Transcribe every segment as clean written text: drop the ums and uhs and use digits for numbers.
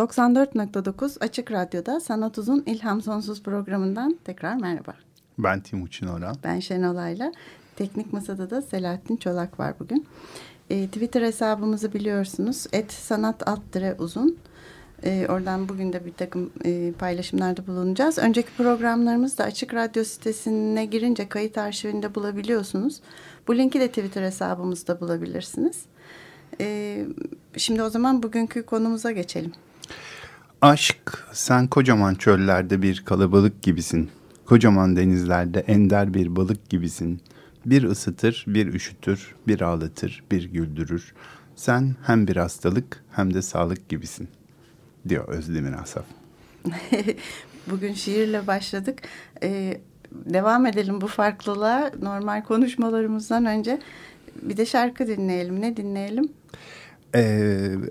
...94.9 Açık Radyo'da Sanat Uzun İlham Sonsuz programından tekrar merhaba. Ben Timuçin Oral. Ben Şenol Ayla. Teknik Masada da Selahattin Çolak var bugün. Twitter hesabımızı biliyorsunuz. @sanat_uzun. Oradan bugün de bir takım paylaşımlarda bulunacağız. Önceki programlarımız da Açık Radyo sitesine girince kayıt arşivinde bulabiliyorsunuz. Bu linki de Twitter hesabımızda bulabilirsiniz. Şimdi o zaman bugünkü konumuza geçelim. Aşk, sen kocaman çöllerde bir kalabalık gibisin. Kocaman denizlerde ender bir balık gibisin. Bir ısıtır, bir üşütür, bir ağlatır, bir güldürür. Sen hem bir hastalık hem de sağlık gibisin, diyor Özdemir Asaf. Bugün şiirle başladık. Devam edelim bu farklılığa. Normal konuşmalarımızdan önce bir de şarkı dinleyelim. Ne dinleyelim?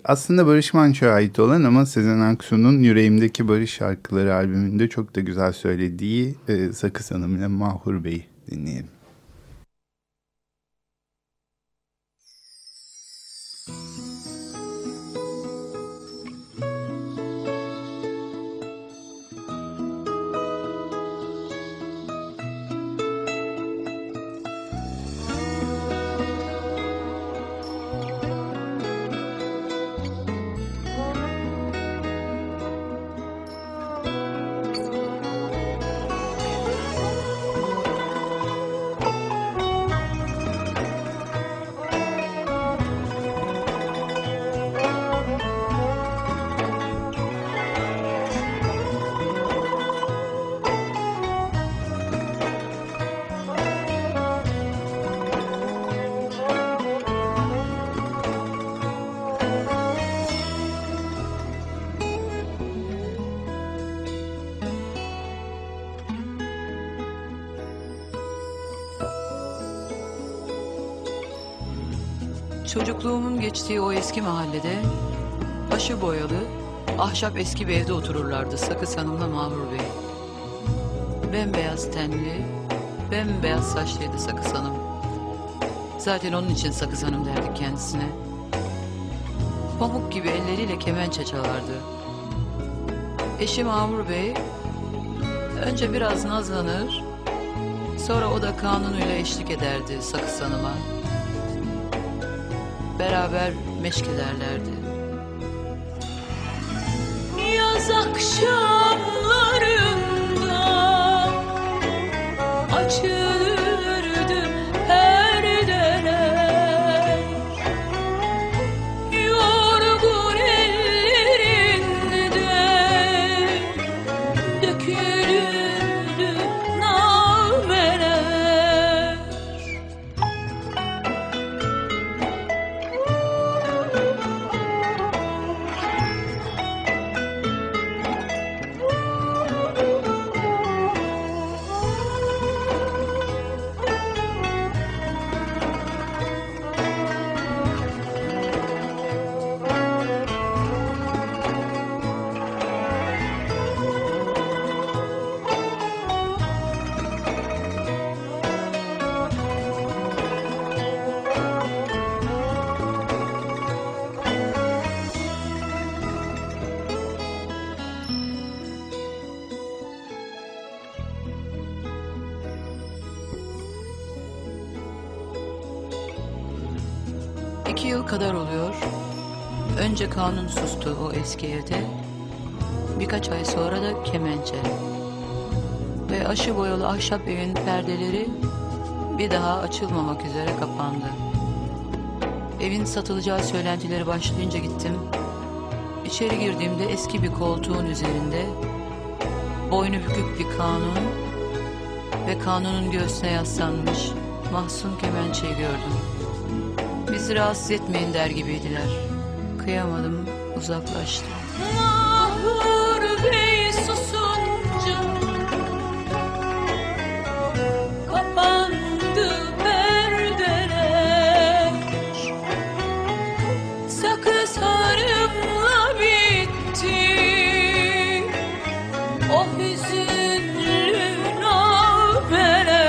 Aslında Barış Manço'ya ait olan ama Sezen Aksu'nun Yüreğimdeki Barış Şarkıları albümünde çok da güzel söylediği Sakız Hanım ile Mahur Bey'i dinleyelim. Çocukluğumun geçtiği o eski mahallede başı boyalı, ahşap eski bir evde otururlardı Sakız Hanım'la Mahmur Bey. Bembeyaz tenli, bembeyaz saçlıydı Sakız Hanım. Zaten onun için Sakız Hanım derdik kendisine. Pamuk gibi elleriyle kemençe çalardı. Eşi Mahmur Bey önce biraz nazlanır, sonra o da kanunuyla eşlik ederdi Sakız Hanım'a. Beraber meşk ederlerdi. Yaz akşamlarında açılırdı perdeler, yorgun ellerinde dökülürdü nameler. Kadar oluyor. Önce kanun sustu o eski evde. Birkaç ay sonra da kemençe. Ve aşı boyalı ahşap evin perdeleri bir daha açılmamak üzere kapandı. Evin satılacağı söylentileri başlayınca gittim. İçeri girdiğimde eski bir koltuğun üzerinde boynu bükük bir kanun ve kanunun göğsüne yaslanmış mahzun kemençeyi gördüm. Bizi rahatsız etmeyin der gibiydiler. Kıyamadım, uzaklaştım. Mahur Bey susunca kapandı perdeler. Sakız harımla bitti o hüzünlü nameler.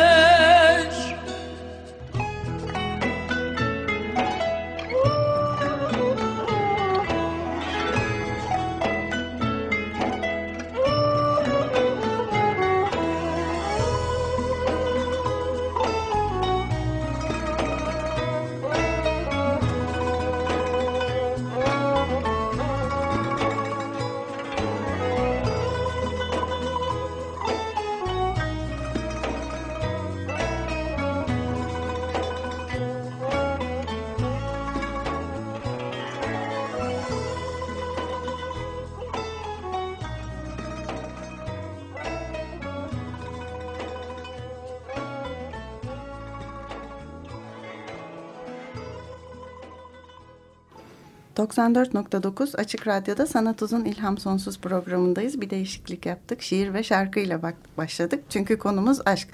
...94.9 Açık Radyo'da Sanat Uzun İlham Sonsuz programındayız. Bir değişiklik yaptık. Şiir ve şarkıyla başladık. Çünkü konumuz aşk.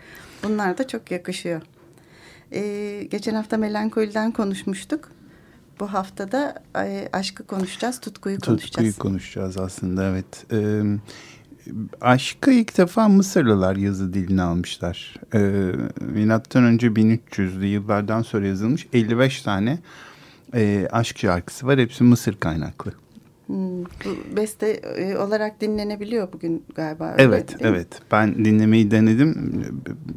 Bunlar da çok yakışıyor. Geçen hafta melankoliden konuşmuştuk. Bu hafta da aşkı konuşacağız, tutkuyu konuşacağız. Tutkuyu konuşacağız aslında, evet. Aşkı ilk defa Mısırlılar yazı diline almışlar. Milattan önce 1300'lü yıllardan sonra yazılmış 55 tane... aşk şarkısı var. Hepsi Mısır kaynaklı. Bu beste olarak dinlenebiliyor bugün galiba. Öyle, evet. Ben dinlemeyi denedim.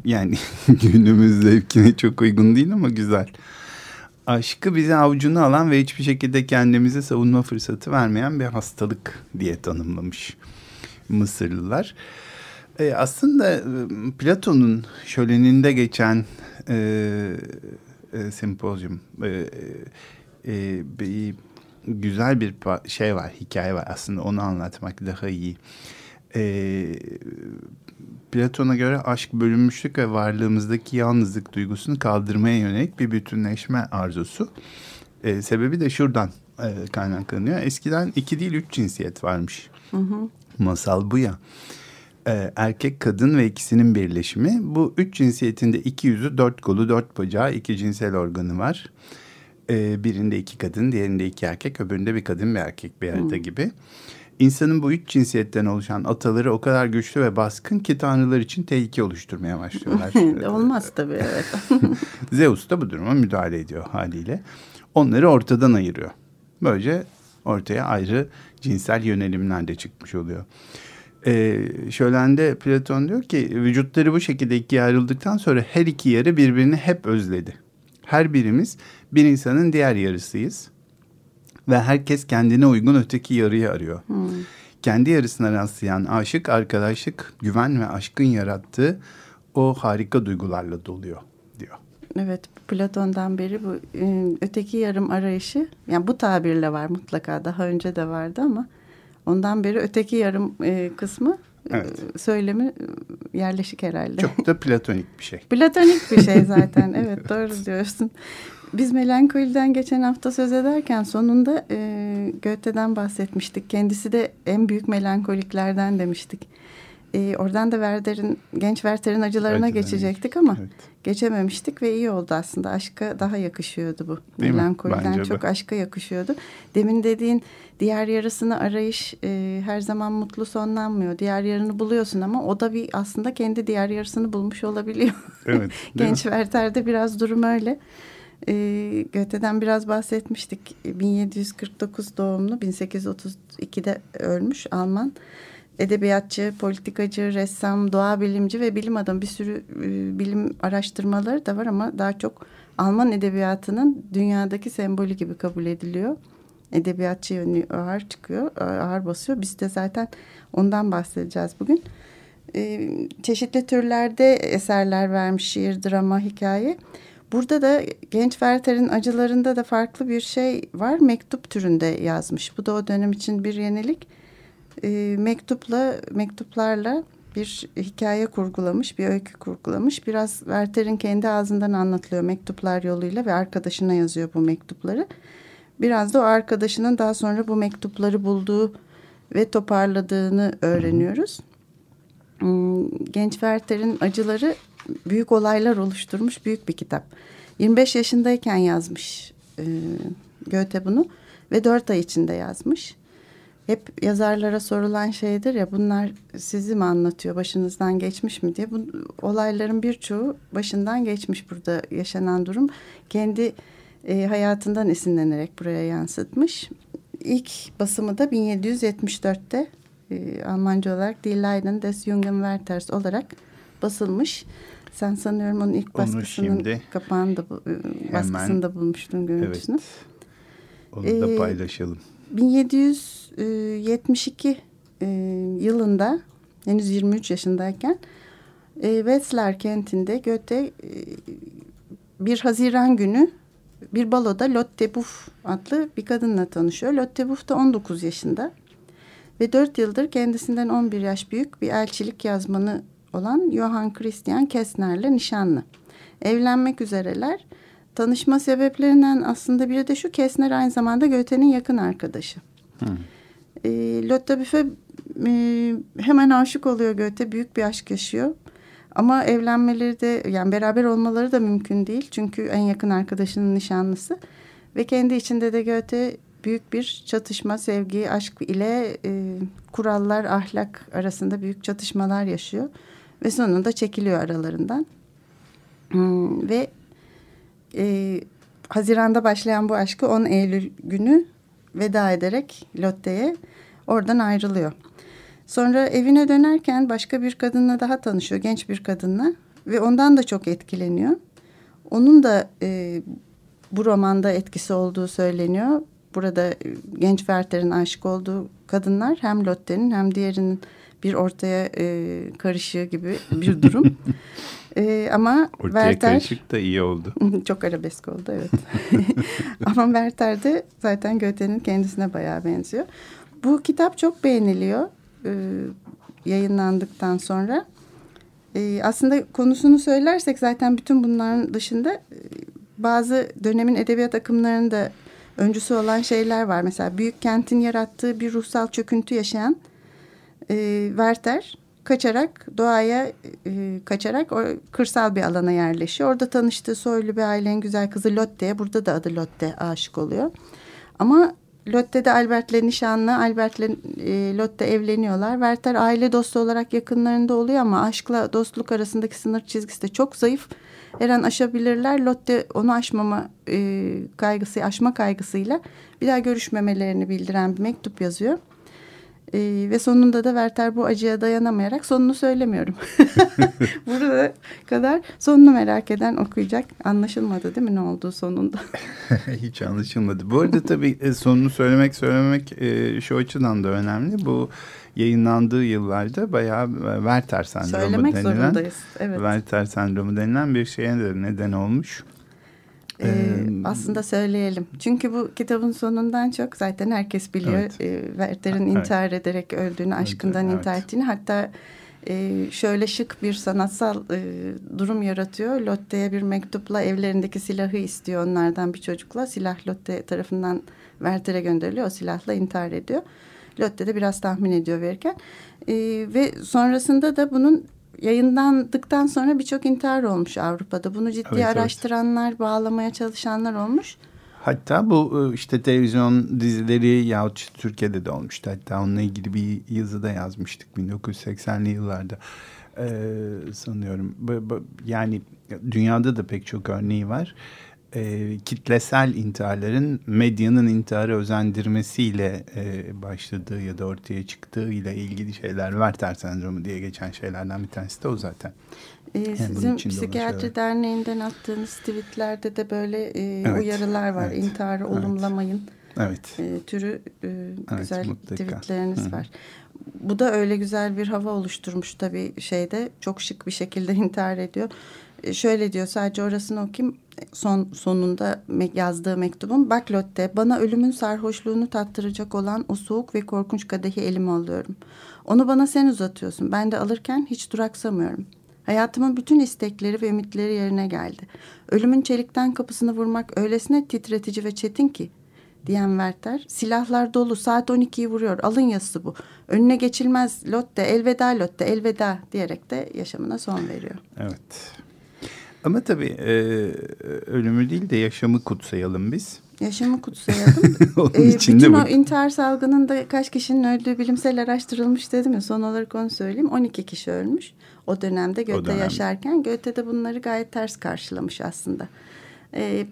Yani günümüz zevkine çok uygun değil ama güzel. Aşkı bize avucunu alan ve hiçbir şekilde kendimize savunma fırsatı vermeyen bir hastalık diye tanımlamış Mısırlılar. Aslında Platon'un şöleninde geçen sempozyum... güzel bir şey var, hikaye var aslında, onu anlatmak daha iyi. Platon'a göre aşk bölünmüşlük ve varlığımızdaki yalnızlık duygusunu kaldırmaya yönelik bir bütünleşme arzusu. Sebebi de şuradan kaynaklanıyor. Eskiden 2 değil 3 cinsiyet varmış. Hı hı. Masal bu ya. Erkek, kadın ve ikisinin birleşimi. Bu 3 cinsiyetinde 2 yüzü, 4 kolu, 4 bacağı, 2 cinsel organı var. Birinde 2 kadın, diğerinde 2 erkek, öbüründe bir kadın bir erkek bir arada gibi. İnsanın bu 3 cinsiyetten oluşan ataları o kadar güçlü ve baskın ki tanrılar için tehlike oluşturmaya başlıyorlar. Olmaz tabii, evet. Zeus da bu duruma müdahale ediyor haliyle. Onları ortadan ayırıyor. Böylece ortaya ayrı cinsel yönelimler de çıkmış oluyor. Şölende Platon diyor ki vücutları bu şekilde ikiye ayrıldıktan sonra her iki yarı birbirini hep özledi. Her birimiz bir insanın diğer yarısıyız ve herkes kendine uygun öteki yarıyı arıyor. Kendi yarısına rastlayan aşık, arkadaşlık, güven ve aşkın yarattığı o harika duygularla doluyor diyor. Evet, Platon'dan beri bu öteki yarım arayışı, yani bu tabirle var, mutlaka daha önce de vardı ama ondan beri öteki yarım kısmı, evet, söylemi yerleşik herhalde. Çok da platonik bir şey. Platonik bir şey zaten. Evet, doğru diyorsun. Biz melankoliden geçen hafta söz ederken sonunda Goethe'den bahsetmiştik. Kendisi de en büyük melankoliklerden demiştik. Oradan da genç Werther'in acılarına geçecektik ama evet, geçememiştik ve iyi oldu aslında. Aşka daha yakışıyordu bu. Değil melankoliden mi? Çok aşka yakışıyordu. Demin dediğin diğer yarısını arayış, her zaman mutlu sonlanmıyor. Diğer yarını buluyorsun ama o da bir aslında kendi diğer yarısını bulmuş olabiliyor. Evet, genç Werther'de biraz durum öyle. Goethe'den biraz bahsetmiştik. 1749 doğumlu, 1832'de ölmüş Alman edebiyatçı, politikacı, ressam, doğa bilimci ve bilim adamı. Bir sürü bilim araştırmaları da var ama daha çok Alman edebiyatının dünyadaki sembolü gibi kabul ediliyor. Edebiyatçı yönü ağır çıkıyor, ağır basıyor. Biz de zaten ondan bahsedeceğiz bugün. Çeşitli türlerde eserler vermiş, şiir, drama, hikaye. Burada da genç Werther'in acılarında da farklı bir şey var. Mektup türünde yazmış. Bu da o dönem için bir yenilik. Mektuplarla bir hikaye kurgulamış, bir öykü kurgulamış. Biraz Werther'in kendi ağzından anlatılıyor mektuplar yoluyla ve arkadaşına yazıyor bu mektupları. Biraz da o arkadaşının daha sonra bu mektupları bulduğu ve toparladığını öğreniyoruz. Genç Werther'in acıları büyük olaylar oluşturmuş büyük bir kitap. 25 yaşındayken yazmış Goethe bunu ve 4 ay içinde yazmış. Hep yazarlara sorulan şeydir ya, bunlar sizi mi anlatıyor, başınızdan geçmiş mi diye. Bu olayların birçoğu başından geçmiş, burada yaşanan durum. Kendi hayatından esinlenerek buraya yansıtmış. İlk basımı da 1774'te Almanca olarak Die Leiden des Jungen Werthers olarak basılmış. Sen sanıyorum onun ilk baskısının kapağında, baskısında bulmuştun görüntüsünü. Evet. Onu da paylaşalım. 1772 yılında henüz 23 yaşındayken Wetzlar kentinde Goethe 1 Haziran günü bir baloda Lotte Buff adlı bir kadınla tanışıyor. Lotte Buff da 19 yaşında ve 4 yıldır kendisinden 11 yaş büyük bir elçilik yazmanı olan Johann Christian Kesner'le nişanlı. Evlenmek üzereler. Tanışma sebeplerinden aslında biri de şu, Kesner aynı zamanda Goethe'nin yakın arkadaşı. Lotte Buff'e hemen aşık oluyor Goethe. Büyük bir aşk yaşıyor. Ama evlenmeleri de, yani beraber olmaları da mümkün değil. Çünkü en yakın arkadaşının nişanlısı. Ve kendi içinde de Goethe büyük bir çatışma, sevgi, aşk ile kurallar, ahlak arasında büyük çatışmalar yaşıyor. Ve sonunda çekiliyor aralarından. Ve Haziran'da başlayan bu aşkı 10 Eylül günü veda ederek Lotte'ye oradan ayrılıyor. Sonra evine dönerken başka bir kadınla daha tanışıyor, genç bir kadınla, ve ondan da çok etkileniyor. Onun da bu romanda etkisi olduğu söyleniyor. Burada genç Werther'in aşık olduğu kadınlar hem Lotte'nin hem diğerinin bir ortaya karışığı gibi bir durum. Ama ortaya Werther karışık da iyi oldu. Çok arabesk oldu, evet. Ama Werther de zaten Goethe'nin kendisine bayağı benziyor. Bu kitap çok beğeniliyor yayınlandıktan sonra. Aslında konusunu söylersek zaten bütün bunların dışında bazı dönemin edebiyat akımlarının da öncüsü olan şeyler var. Mesela büyük kentin yarattığı bir ruhsal çöküntü yaşayan Werther kaçarak, doğaya kaçarak kırsal bir alana yerleşiyor. Orada tanıştığı soylu bir ailenin güzel kızı Lotte'ye, burada da adı Lotte, aşık oluyor. Ama Lotte de Albert'le nişanlı, Albert'le Lotte evleniyorlar. Werther aile dostu olarak yakınlarında oluyor ama aşkla dostluk arasındaki sınır çizgisi de çok zayıf. Her an aşabilirler. Lotte onu aşma kaygısıyla bir daha görüşmemelerini bildiren bir mektup yazıyor. Ve sonunda da Werther bu acıya dayanamayarak, sonunu söylemiyorum. Burada kadar, sonunu merak eden okuyacak. Anlaşılmadı değil mi ne olduğu sonunda? Hiç anlaşılmadı. Bu arada tabii sonunu söylememek şu açıdan da önemli. Bu yayınlandığı yıllarda bayağı Werther sendromu Werther sendromu denilen bir şeye de neden olmuş. Aslında söyleyelim. Çünkü bu kitabın sonundan çok zaten herkes biliyor. Evet. Werther'in intihar ederek öldüğünü, aşkından intihar ettiğini. Hatta şöyle şık bir sanatsal durum yaratıyor. Lotte'ye bir mektupla evlerindeki silahı istiyor onlardan bir çocukla. Silah Lotte tarafından Werther'e gönderiliyor. O silahla intihar ediyor. Lotte de biraz tahmin ediyor verirken. Ve sonrasında da bunun yayınlandıktan sonra birçok intihar olmuş Avrupa'da. Bunu ciddi araştıranlar, bağlamaya çalışanlar olmuş. Hatta bu işte televizyon dizileri yahut Türkiye'de de olmuştu. Hatta onunla ilgili bir yazı da yazmıştık 1980'li yıllarda sanıyorum. Yani dünyada da pek çok örneği var. Kitlesel intiharların medyanın intihara özendirmesiyle başladığı ya da ortaya çıktığı ile ilgili şeyler, Werther sendromu diye geçen şeylerden bir tanesi de o zaten. Yani sizin Psikiyatri Derneği'nden attığınız tweetlerde de böyle uyarılar var. Evet. İntiharı olumlamayın türü güzel tweetleriniz var. Bu da öyle güzel bir hava oluşturmuş tabii, çok şık bir şekilde intihar ediyor. Şöyle diyor, sadece orasını okuyayım. sonunda yazdığı mektubun. Bak Lotte, bana ölümün sarhoşluğunu tattıracak olan o soğuk ve korkunç kadehi elime alıyorum. Onu bana sen uzatıyorsun. Ben de alırken hiç duraksamıyorum. Hayatımın bütün istekleri ve ümitleri yerine geldi. Ölümün çelikten kapısını vurmak öylesine titretici ve çetin ki, diyen Werther, silahlar dolu, saat 12'yi vuruyor, alın yazısı bu. Önüne geçilmez Lotte, elveda Lotte, elveda diyerek de yaşamına son veriyor. Evet. Ama tabii ölümü değil de yaşamı kutsayalım biz. Yaşamı kutsayalım. Bütün o intihar salgının da kaç kişinin öldüğü bilimsel araştırılmış dedim ya. Son olarak onu söyleyeyim. 12 kişi ölmüş o dönemde Goethe yaşarken. Goethe de bunları gayet ters karşılamış aslında.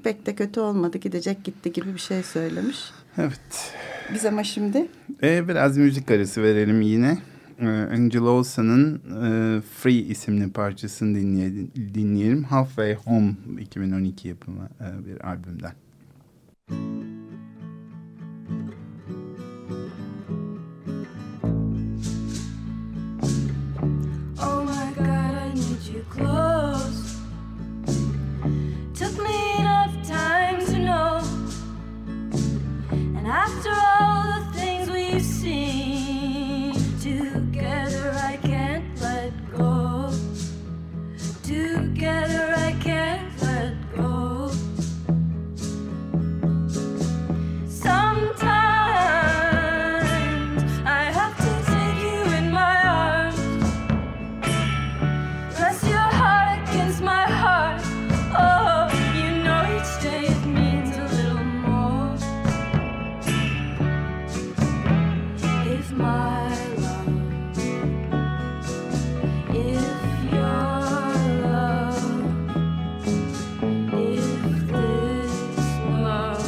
Pek de kötü olmadı, gidecek gitti gibi bir şey söylemiş. Evet. Biz ama şimdi... biraz müzik arası verelim yine. Angel Olsen'ın Free isimli parçasını dinleyelim. Halfway Home 2012 yapımı bir albümden. Oh my God, I need you close. Took me enough time to know. And after all the things we've seen together, I can't let go. Together, I can't let go. Sometimes I have to take you in my arms, press your heart against my heart. Oh, you know each day it means a little more. If my love, if your love, if this love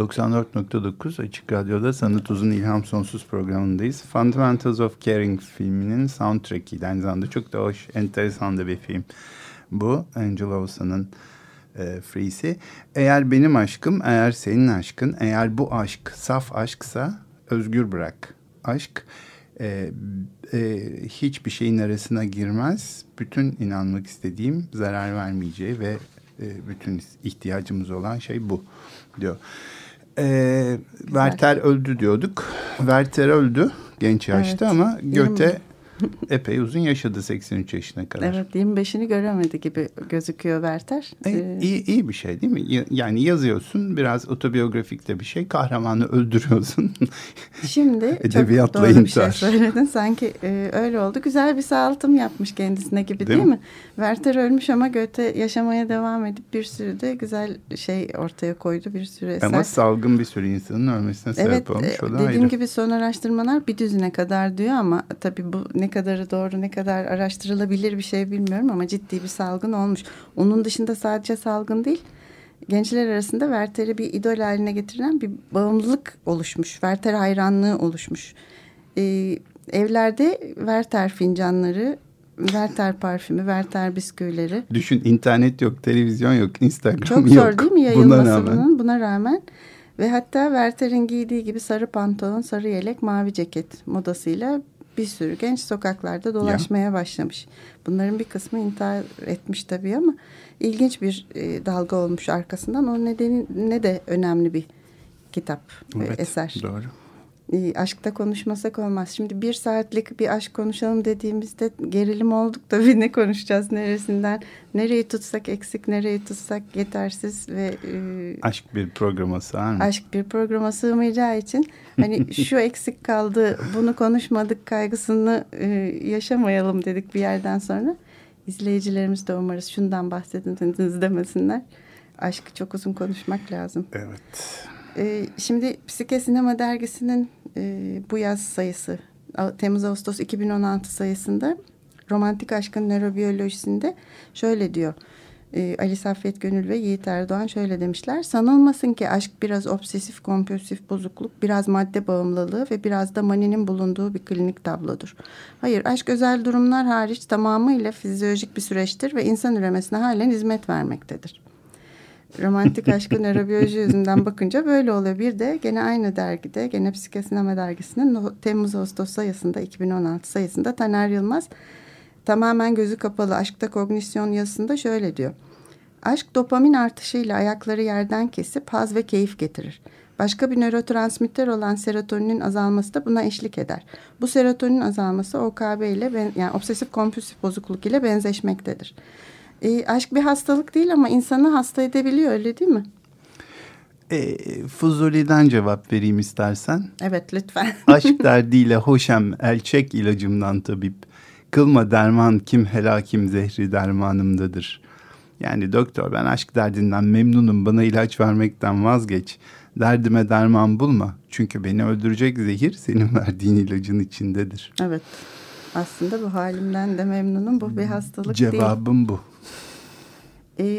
...94.9 Açık Radyo'da Sanat Uzun İlham Sonsuz programındayız. Fundamentals of Caring filminin soundtrack'i. Aynı zamanda çok da hoş, enteresan da bir film bu. Angela Olsen'ın Free'si. Eğer benim aşkım, eğer senin aşkın, eğer bu aşk saf aşksa özgür bırak. Aşk hiçbir şeyin arasına girmez. Bütün inanmak istediğim zarar vermeyeceği ve bütün ihtiyacımız olan şey bu diyor. Werther öldü diyorduk. Werther öldü genç yaşta, evet. Ama Goethe epey uzun yaşadı, 83 yaşına kadar. Evet, 25'ini göremedi gibi gözüküyor Werther. İyi bir şey değil mi? Yani yazıyorsun, biraz otobiyografik de bir şey. Kahramanı öldürüyorsun. Şimdi edebiyatla çok doğru intihar. Bir şey söyledin. Sanki öyle oldu. Güzel bir sağaltım yapmış kendisine gibi değil mi? Werther ölmüş ama Goethe yaşamaya devam edip bir sürü de güzel şey ortaya koydu. Bir sürü eser. Ama salgın bir sürü insanın ölmesine sebep olmuş. Evet, dediğim gibi son araştırmalar bir düzine kadar diyor ama tabii bu ne kadarı doğru, ne kadar araştırılabilir bir şey bilmiyorum ama ciddi bir salgın olmuş. Onun dışında sadece salgın değil, gençler arasında Werther'i bir idol haline getiren bir bağımlılık oluşmuş. Werther hayranlığı oluşmuş. Evlerde Werther fincanları, Werther parfümü, Werther bisküvileri. Düşün, internet yok, televizyon yok, Instagram çok yok. Çok zor değil mi yayılmasının buna rağmen? Ve hatta Werther'in giydiği gibi sarı pantolon, sarı yelek, mavi ceket modasıyla bir sürü genç sokaklarda dolaşmaya başlamış. Bunların bir kısmı intihar etmiş tabii ama ilginç bir dalga olmuş arkasından. O nedenine de önemli bir kitap, evet, eser. Doğru. Aşkta konuşmasak olmaz. Şimdi bir saatlik bir aşk konuşalım dediğimizde gerilim olduk tabii, ne konuşacağız, neresinden, nereyi tutsak eksik, nereyi tutsak yetersiz ve aşk bir programa sığar. Aşk bir programa sığmayacağı için hani şu eksik kaldı, bunu konuşmadık kaygısını yaşamayalım dedik bir yerden sonra. İzleyicilerimiz de umarız şundan bahsediniz demesinler. Aşkı çok uzun konuşmak lazım. Evet. Şimdi Psike Sinema Dergisi'nin bu yaz sayısı, Temmuz-Ağustos 2016 sayısında romantik aşkın nörobiyolojisinde şöyle diyor. Ali Saffet Gönül ve Yiğit Erdoğan şöyle demişler. Sanılmasın ki aşk biraz obsesif kompulsif bozukluk, biraz madde bağımlılığı ve biraz da maninin bulunduğu bir klinik tablodur. Hayır, aşk özel durumlar hariç tamamıyla fizyolojik bir süreçtir ve insan üremesine halen hizmet vermektedir. Romantik aşkın nörobiyoloji yüzünden bakınca böyle oluyor. Bir de gene aynı dergide, gene Psike Sinema Dergisi'nin Temmuz-Ağustos sayısında, 2016 sayısında Taner Yılmaz tamamen gözü kapalı aşkta kognisyon yazısında şöyle diyor. Aşk dopamin artışıyla ayakları yerden kesip haz ve keyif getirir. Başka bir nörotransmitter olan serotoninin azalması da buna eşlik eder. Bu serotonin azalması OKB ile, yani obsesif kompulsif bozukluk ile benzeşmektedir. Aşk bir hastalık değil ama insanı hasta edebiliyor, öyle değil mi? Fuzuli'den cevap vereyim istersen. Evet, lütfen. Aşk derdiyle hoşem elçek ilacımdan tabip. Kılma derman kim helakim zehri dermanımdadır. Yani doktor, ben aşk derdinden memnunum, bana ilaç vermekten vazgeç. Derdime derman bulma. Çünkü beni öldürecek zehir senin verdiğin ilacın içindedir. Evet. Aslında bu halimden de memnunum. Bu bir hastalık Cevabım değil. Cevabım bu.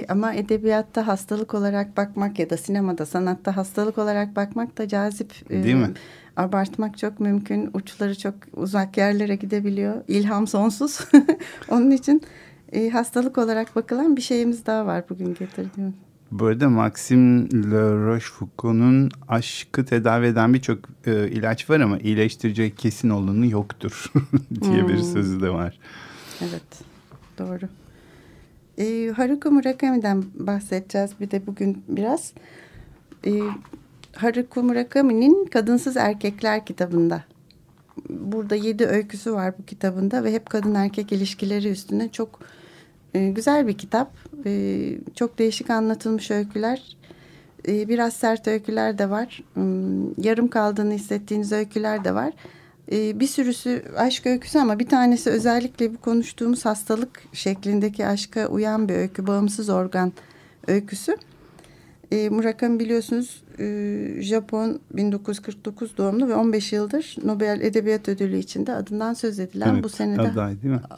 Ama edebiyatta hastalık olarak bakmak ya da sinemada, sanatta hastalık olarak bakmak da cazip. Değil mi? Abartmak çok mümkün. Uçları çok uzak yerlere gidebiliyor. İlham sonsuz. Onun için hastalık olarak bakılan bir şeyimiz daha var bugün getirdiğim. Bu arada Maxime Le Rochefoucauld'un aşkı tedavi eden birçok ilaç var ama iyileştirecek kesin olanı yoktur diye bir sözü de var. Evet, doğru. Haruko Murakami'den bahsedeceğiz bir de bugün biraz. Haruko Murakami'nin Kadınsız Erkekler kitabında. Burada 7 öyküsü var bu kitabında ve hep kadın erkek ilişkileri üstüne çok... Güzel bir kitap. Çok değişik anlatılmış öyküler. Biraz sert öyküler de var. Yarım kaldığını hissettiğiniz öyküler de var. Bir sürüsü aşk öyküsü ama bir tanesi özellikle bu konuştuğumuz hastalık şeklindeki aşka uyan bir öykü. Bağımsız organ öyküsü. Murakami biliyorsunuz Japon, 1949 doğumlu ve 15 yıldır Nobel Edebiyat Ödülü için de adından söz edilen, evet, bu sene de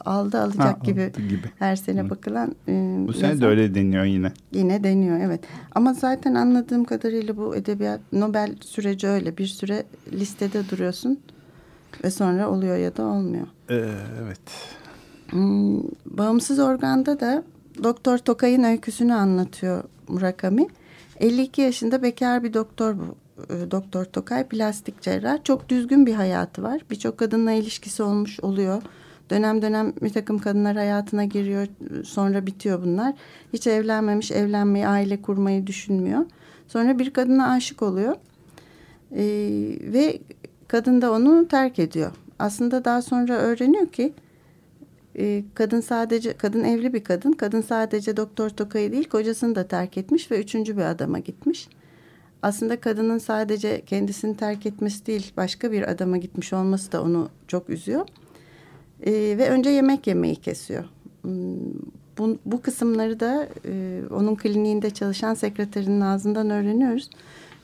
alacak gibi her sene bakılan. Bu sene de öyle deniyor yine. Yine deniyor, evet. Ama zaten anladığım kadarıyla bu edebiyat Nobel süreci öyle, bir süre listede duruyorsun ve sonra oluyor ya da olmuyor. Evet. Bağımsız organda da Doktor Tokay'ın öyküsünü anlatıyor Murakami. 52 yaşında bekar bir doktor bu. Doktor Tokay plastik cerrah. Çok düzgün bir hayatı var. Birçok kadınla ilişkisi olmuş oluyor. Dönem dönem bir takım kadınlar hayatına giriyor. Sonra bitiyor bunlar. Hiç evlenmemiş, evlenmeyi, aile kurmayı düşünmüyor. Sonra bir kadına aşık oluyor. Ve kadın da onu terk ediyor. Aslında daha sonra öğreniyor ki kadın evli bir kadın. Kadın sadece Doktor Tokay'ı değil, kocasını da terk etmiş ve üçüncü bir adama gitmiş. Aslında kadının sadece kendisini terk etmesi değil, başka bir adama gitmiş olması da onu çok üzüyor. Ve önce yemek yemeyi kesiyor. Bu kısımları da onun kliniğinde çalışan sekreterinin ağzından öğreniyoruz.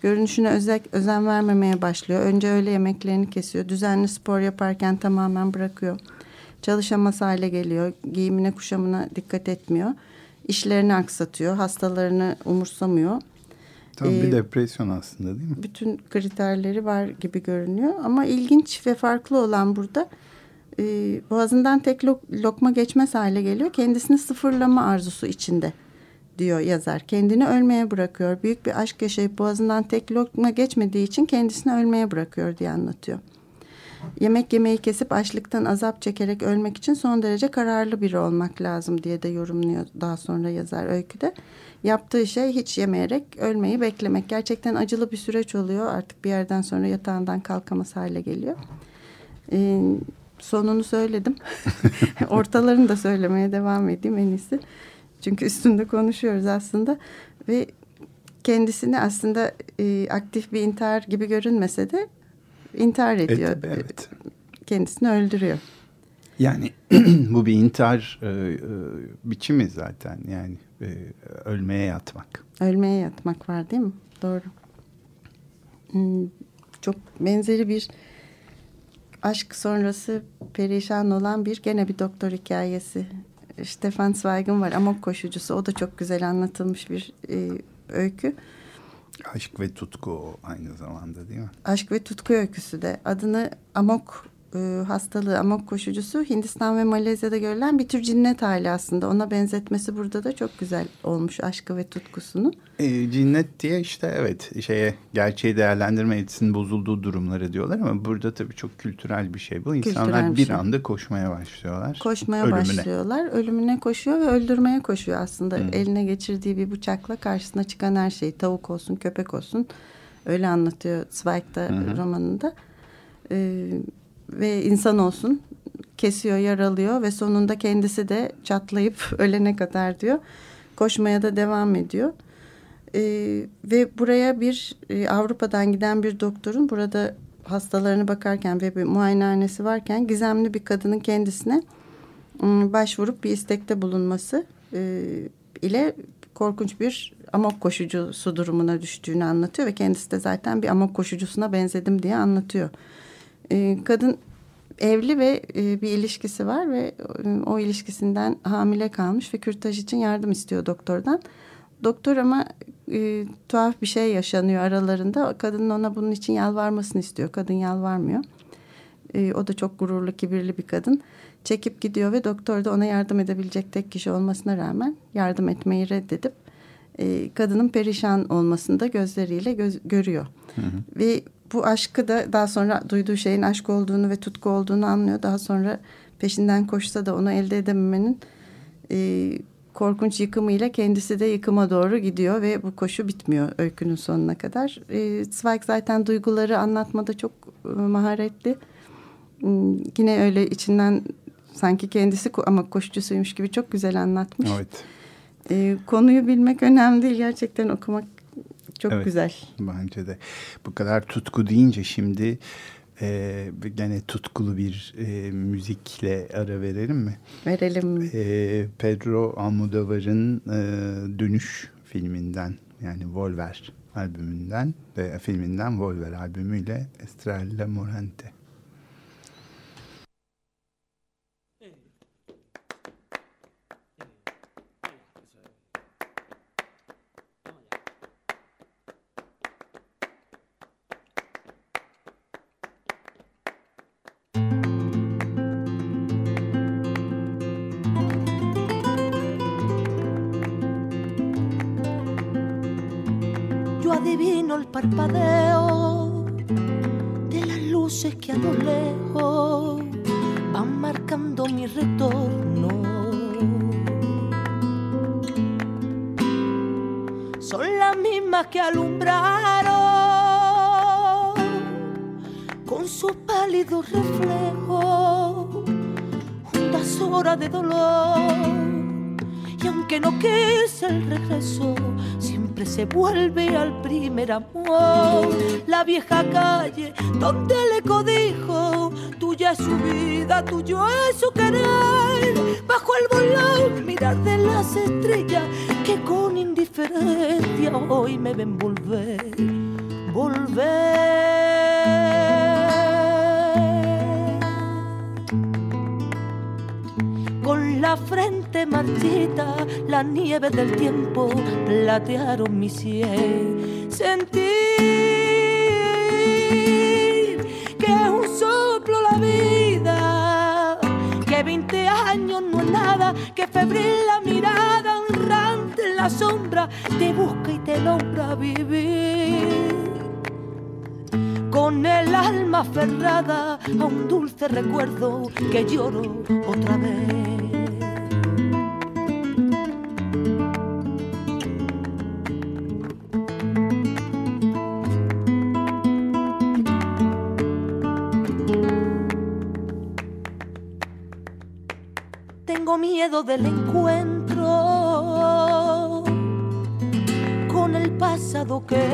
Görünüşüne özen vermemeye başlıyor. Önce öğle yemeklerini kesiyor. Düzenli spor yaparken tamamen bırakıyor. Çalışamaz hale geliyor. Giyimine kuşamına dikkat etmiyor. İşlerini aksatıyor. Hastalarını umursamıyor. Tam bir depresyon aslında, değil mi? Bütün kriterleri var gibi görünüyor. Ama ilginç ve farklı olan burada boğazından tek lokma geçmez hale geliyor. Kendisini sıfırlama arzusu içinde diyor yazar. Kendini ölmeye bırakıyor. Büyük bir aşk yaşayıp boğazından tek lokma geçmediği için kendisini ölmeye bırakıyor diye anlatıyor. yemek yemeyi kesip açlıktan azap çekerek ölmek için son derece kararlı biri olmak lazım diye de yorumluyor daha sonra yazar öyküde. Yaptığı şey hiç yemeyerek ölmeyi beklemek. Gerçekten acılı bir süreç oluyor. Artık bir yerden sonra yatağından kalkamaz hale geliyor. Sonunu söyledim. Ortalarını da söylemeye devam edeyim en iyisi. Çünkü üstünde konuşuyoruz aslında. Ve kendisini aslında aktif bir intihar gibi görünmese de intihar ediyor. Tabii, evet. Kendisini öldürüyor. Yani bu bir intihar biçimi zaten. Yani ölmeye yatmak. Ölmeye yatmak var değil mi? Doğru. Çok benzeri bir aşk sonrası perişan olan bir gene bir doktor hikayesi. Stephan Zweig'in var. Amok koşucusu. O da çok güzel anlatılmış bir öykü. Aşk ve tutku aynı zamanda değil mi? Aşk ve tutku öyküsü de. Adını amok hastalığı, amok koşucusu Hindistan ve Malezya'da görülen bir tür cinnet hali aslında. Ona benzetmesi burada da çok güzel olmuş aşkı ve tutkusunu. Cinnet diye işte evet gerçeği değerlendirme yetisinin bozulduğu durumları diyorlar ama burada tabii çok kültürel bir şey bu. İnsanlar bir anda koşmaya başlıyorlar. Ölümüne koşuyor ve öldürmeye koşuyor aslında. Eline geçirdiği bir bıçakla karşısına çıkan her şeyi, tavuk olsun, köpek olsun, öyle anlatıyor Zweig'da romanında. Ve insan olsun kesiyor, yaralıyor ve sonunda kendisi de çatlayıp ölene kadar diyor. Koşmaya da devam ediyor. Ve buraya bir Avrupa'dan giden bir doktorun burada hastalarına bakarken ve bir muayenehanesi varken gizemli bir kadının kendisine başvurup bir istekte bulunması ile korkunç bir amok koşucusu durumuna düştüğünü anlatıyor. Ve kendisi de zaten bir amok koşucusuna benzedim diye anlatıyor. Kadın evli ve bir ilişkisi var ve o ilişkisinden hamile kalmış ve kürtaj için yardım istiyor doktordan. Doktor ama tuhaf bir şey yaşanıyor aralarında. Kadının ona bunun için yalvarmasını istiyor. Kadın yalvarmıyor. O da çok gururlu, kibirli bir kadın. Çekip gidiyor ve doktor da ona yardım edebilecek tek kişi olmasına rağmen yardım etmeyi reddedip kadının perişan olmasını da gözleriyle görüyor. Hı hı. Ve bu aşkı da daha sonra duyduğu şeyin aşk olduğunu ve tutku olduğunu anlıyor. Daha sonra peşinden koşsa da onu elde edememenin korkunç yıkımıyla kendisi de yıkıma doğru gidiyor ve bu koşu bitmiyor öykünün sonuna kadar. Zweig zaten duyguları anlatmada çok maharetli. Yine öyle içinden sanki kendisi ama koşucusuymuş gibi çok güzel anlatmış. Evet. Konuyu bilmek önemli değil, gerçekten okumak. Çok evet, güzel. Bence de. Bu kadar tutku deyince şimdi gene tutkulu bir müzikle ara verelim mi? Verelim mi? Pedro Almodovar'ın Dönüş filminden, yani Volver albümünden filminden Volver albümüyle Estrella Morente. Adivino el parpadeo de las luces que a lo lejos van marcando mi retorno. Son las mismas que alumbraron con su pálido reflejo juntas horas de dolor. Y aunque no quise el regreso, se vuelve al primer amor, la vieja calle donde le codijo, tuya es su vida, tuyo es su querer, bajo el volón mirar de las estrellas que con indiferencia hoy me ven volver, con la frente marchita, la nieve del tiempo platearon mi sien. Sentir que es un soplo la vida, que 20 años no es nada, que febril la mirada, errante en la sombra, te busca y te logra vivir. Con con el alma aferrada a un dulce recuerdo que lloro otra vez. Tengo miedo del encuentro con el pasado que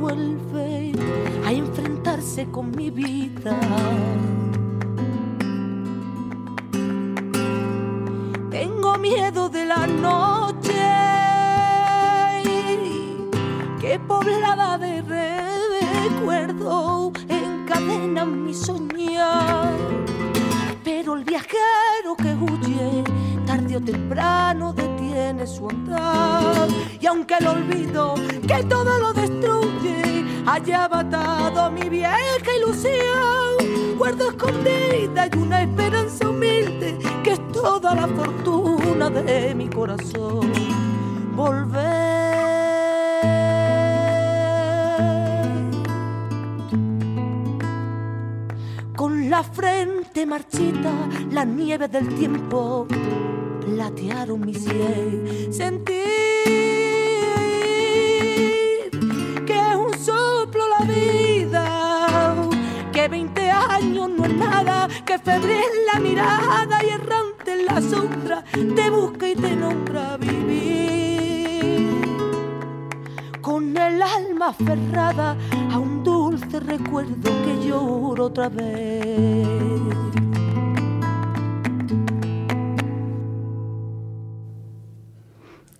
vuelve a enfrentarse con mi vida. Tengo miedo de la noche que poblada de recuerdo encadena mi soñar. Pero el viajero que huye, tarde o temprano detiene su andar. Y aunque el olvido que todo lo destruye haya matado mi vieja ilusión, guardo escondida y una esperanza humilde que es toda la fortuna de mi corazón. Volver. Con la frente marchita, la nieve del tiempo platearon mi cielo. Sentir que es un soplo la vida, que 20 años no es nada, que febril la mirada y errante en la sombra te busca y te nombra vivir. Con el alma aferrada a un dulce recuerdo que lloro otra vez.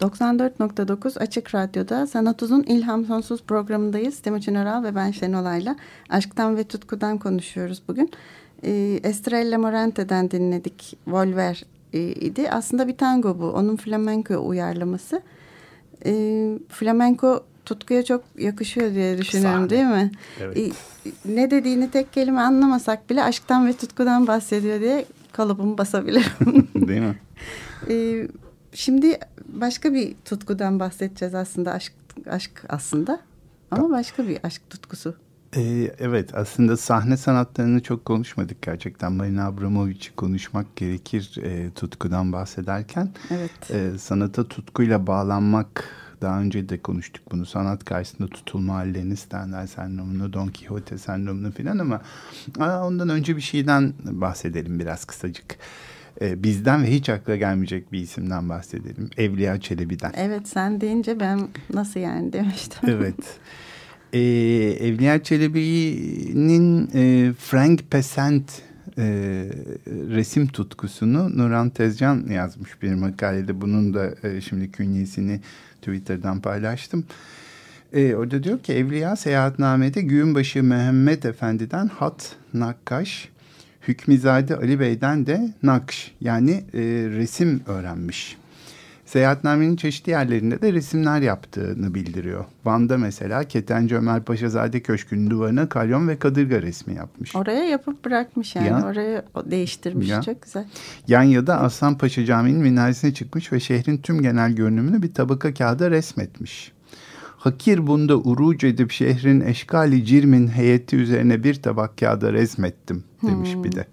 ...94.9 Açık Radyo'da Sanat Uzun İlham Sonsuz programındayız. Timuçin Oral ve ben Şenol Ayla. Aşktan ve tutkudan konuşuyoruz bugün. Estrella Morente'den dinledik. Volver idi. Aslında bir tango bu. Onun flamenco uyarlaması. Flamenco tutkuya çok yakışıyor diye düşünüyorum, değil mi? Evet. Ne dediğini tek kelime anlamasak bile aşktan ve tutkudan bahsediyor diye kalıbımı basabilirim. Değil mi? Şimdi başka bir tutkudan bahsedeceğiz aslında. Aşk aslında ama başka bir aşk tutkusu. Evet, aslında sahne sanatlarını çok konuşmadık gerçekten. Marina Abramović'i konuşmak gerekir tutkudan bahsederken. Evet. Sanata tutkuyla bağlanmak. Daha önce de konuştuk bunu. Sanat karşısında tutulma hallerini, Stendhal sendromunu, Don Quixote sendromunu filan, ama ondan önce bir şeyden bahsedelim biraz kısacık. Bizden ve hiç akla gelmeyecek bir isimden bahsedelim. Evliya Çelebi'den. Evet, sen deyince ben nasıl yani demiştim. Evet. Evliya Çelebi'nin Frank Pesent resim tutkusunu Nuran Tezcan yazmış bir makalede. Bunun da şimdi künyesini Twitter'dan paylaştım. Orada diyor ki Evliya Seyahatname'de Güğümbaşı Mehmet Efendi'den hat nakkaş, Hükmizade Ali Bey'den de nakş, yani resim öğrenmiş. Seyahatnamenin çeşitli yerlerinde de resimler yaptığını bildiriyor. Van'da mesela Ketenci Ömer Paşazade Köşkü'nün duvarına kalyon ve kadırga resmi yapmış. Oraya yapıp bırakmış yani. Ya, orayı değiştirmiş. Ya, çok güzel. Yanya'da Aslanpaşa Camii'nin minaresine çıkmış ve şehrin tüm genel görünümünü bir tabaka kağıda resmetmiş. Hakirbun'da uruç edip şehrin eşkali cirmin heyeti üzerine bir tabak kağıda resmettim demiş bir de.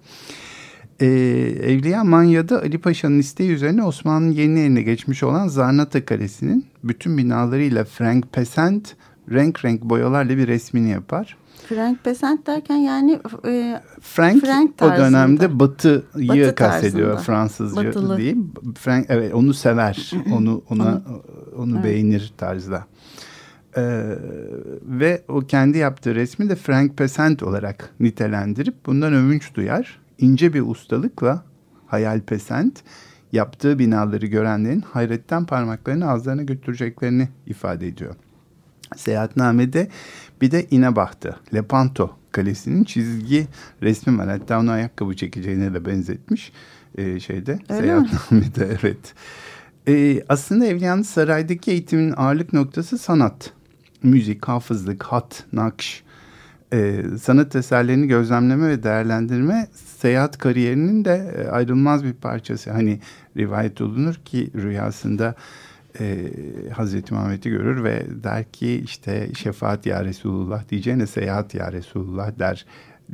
Evliya Manya'da Ali Paşa'nın isteği üzerine Osmanlı'nın yeni eline geçmiş olan Zarnata Kalesi'nin bütün binalarıyla Frank Pesent renk boyalarla bir resmini yapar. Frank Pesent derken yani Frank tarzında. O dönemde Batı'yı kastediyor, Fransızca Batılı değil. Frank, evet, onu sever, onu beğenir tarzda. Ve o kendi yaptığı resmi de Frank Pesent olarak nitelendirip bundan övünç duyar. İnce bir ustalıkla hayalpesent yaptığı binaları görenlerin hayretten parmaklarını ağızlarına götüreceklerini ifade ediyor. Seyahatname'de bir de İnebahtı, Lepanto Kalesi'nin çizgi resmi var. Hatta onu ayakkabı çekeceğine de benzetmiş Seyahatname'de. Mi? Evet. Aslında Evliya'nın saraydaki eğitimin ağırlık noktası sanat, müzik, hafızlık, hat, nakş. Sanat eserlerini gözlemleme ve değerlendirme seyahat kariyerinin de ayrılmaz bir parçası. Hani rivayet olunur ki rüyasında Hazreti Muhammed'i görür ve der ki işte şefaat ya Resulullah diyeceğine seyahat ya Resulullah der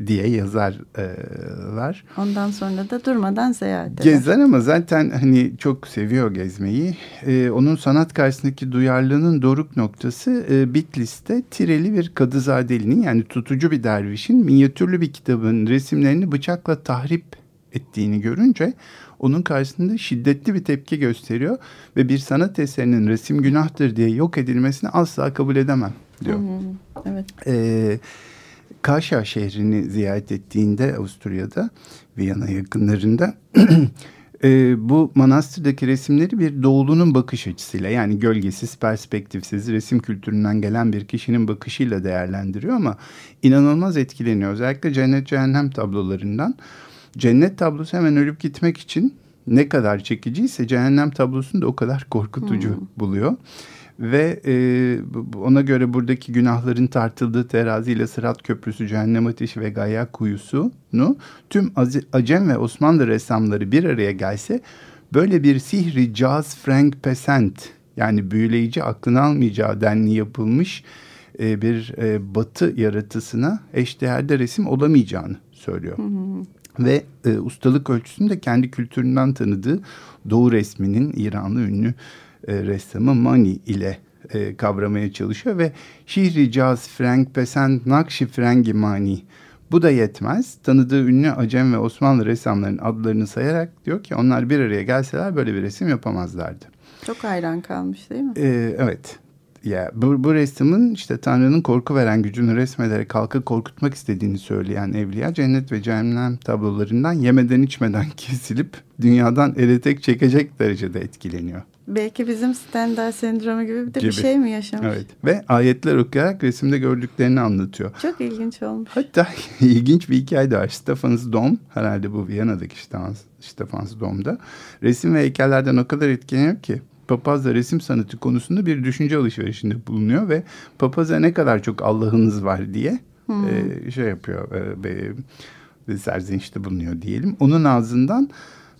diye yazarlar. Ondan sonra da durmadan seyahat eder. Gezer ama zaten hani çok seviyor gezmeyi. Onun sanat karşısındaki duyarlılığının doruk noktası Bitlis'te Tireli bir Kadızadeli'nin yani tutucu bir dervişin minyatürlü bir kitabın resimlerini bıçakla tahrip ettiğini görünce onun karşısında şiddetli bir tepki gösteriyor ve bir sanat eserinin resim günahtır diye yok edilmesini asla kabul edemem diyor. Evet. Kaşa şehrini ziyaret ettiğinde Avusturya'da, Viyana yakınlarında bu manastırdaki resimleri bir doğulunun bakış açısıyla yani gölgesiz, perspektifsiz, resim kültüründen gelen bir kişinin bakışıyla değerlendiriyor ama inanılmaz etkileniyor. Özellikle cennet cehennem tablolarından. Cennet tablosu hemen ölüp gitmek için ne kadar çekiciyse cehennem tablosunu da o kadar korkutucu buluyor. Ve ona göre buradaki günahların tartıldığı teraziyle Sırat Köprüsü, Cehennem Ateşi ve Gaya Kuyusu'nu tüm Acem ve Osmanlı ressamları bir araya gelse böyle bir sihri caz Frank Pesent yani büyüleyici aklını almayacağı denli yapılmış bir batı yaratısına eşdeğerde resim olamayacağını söylüyor. Ve ustalık ölçüsünü de kendi kültüründen tanıdığı Doğu resminin İranlı ünlü ressamı Mani ile kavramaya çalışıyor ve şiiri caz Frank Pesent Nakşi Frengi Mani. Bu da yetmez. Tanıdığı ünlü Acem ve Osmanlı ressamlarının adlarını sayarak diyor ki onlar bir araya gelseler böyle bir resim yapamazlardı. Çok hayran kalmış değil mi? Evet. Ya bu resmin işte Tanrı'nın korku veren gücünü resmederek halkı korkutmak istediğini söyleyen evliya cennet ve cehennem tablolarından yemeden içmeden kesilip dünyadan ele tek çekecek derecede etkileniyor. Belki bizim Stendhal sendromu gibi bir de bir şey mi yaşamış? Evet. Ve ayetler okuyarak resimde gördüklerini anlatıyor. Çok ilginç olmuş. Hatta ilginç bir hikaye de var. Stefans Dom, herhalde bu Viyana'daki Stefans Dom'da resim ve heykellerden o kadar etkileniyor ki papaz da resim sanatı konusunda bir düşünce alışverişinde bulunuyor ve papaza ne kadar çok Allah'ınız var diye şey yapıyor, serzenişte bulunuyor diyelim. Onun ağzından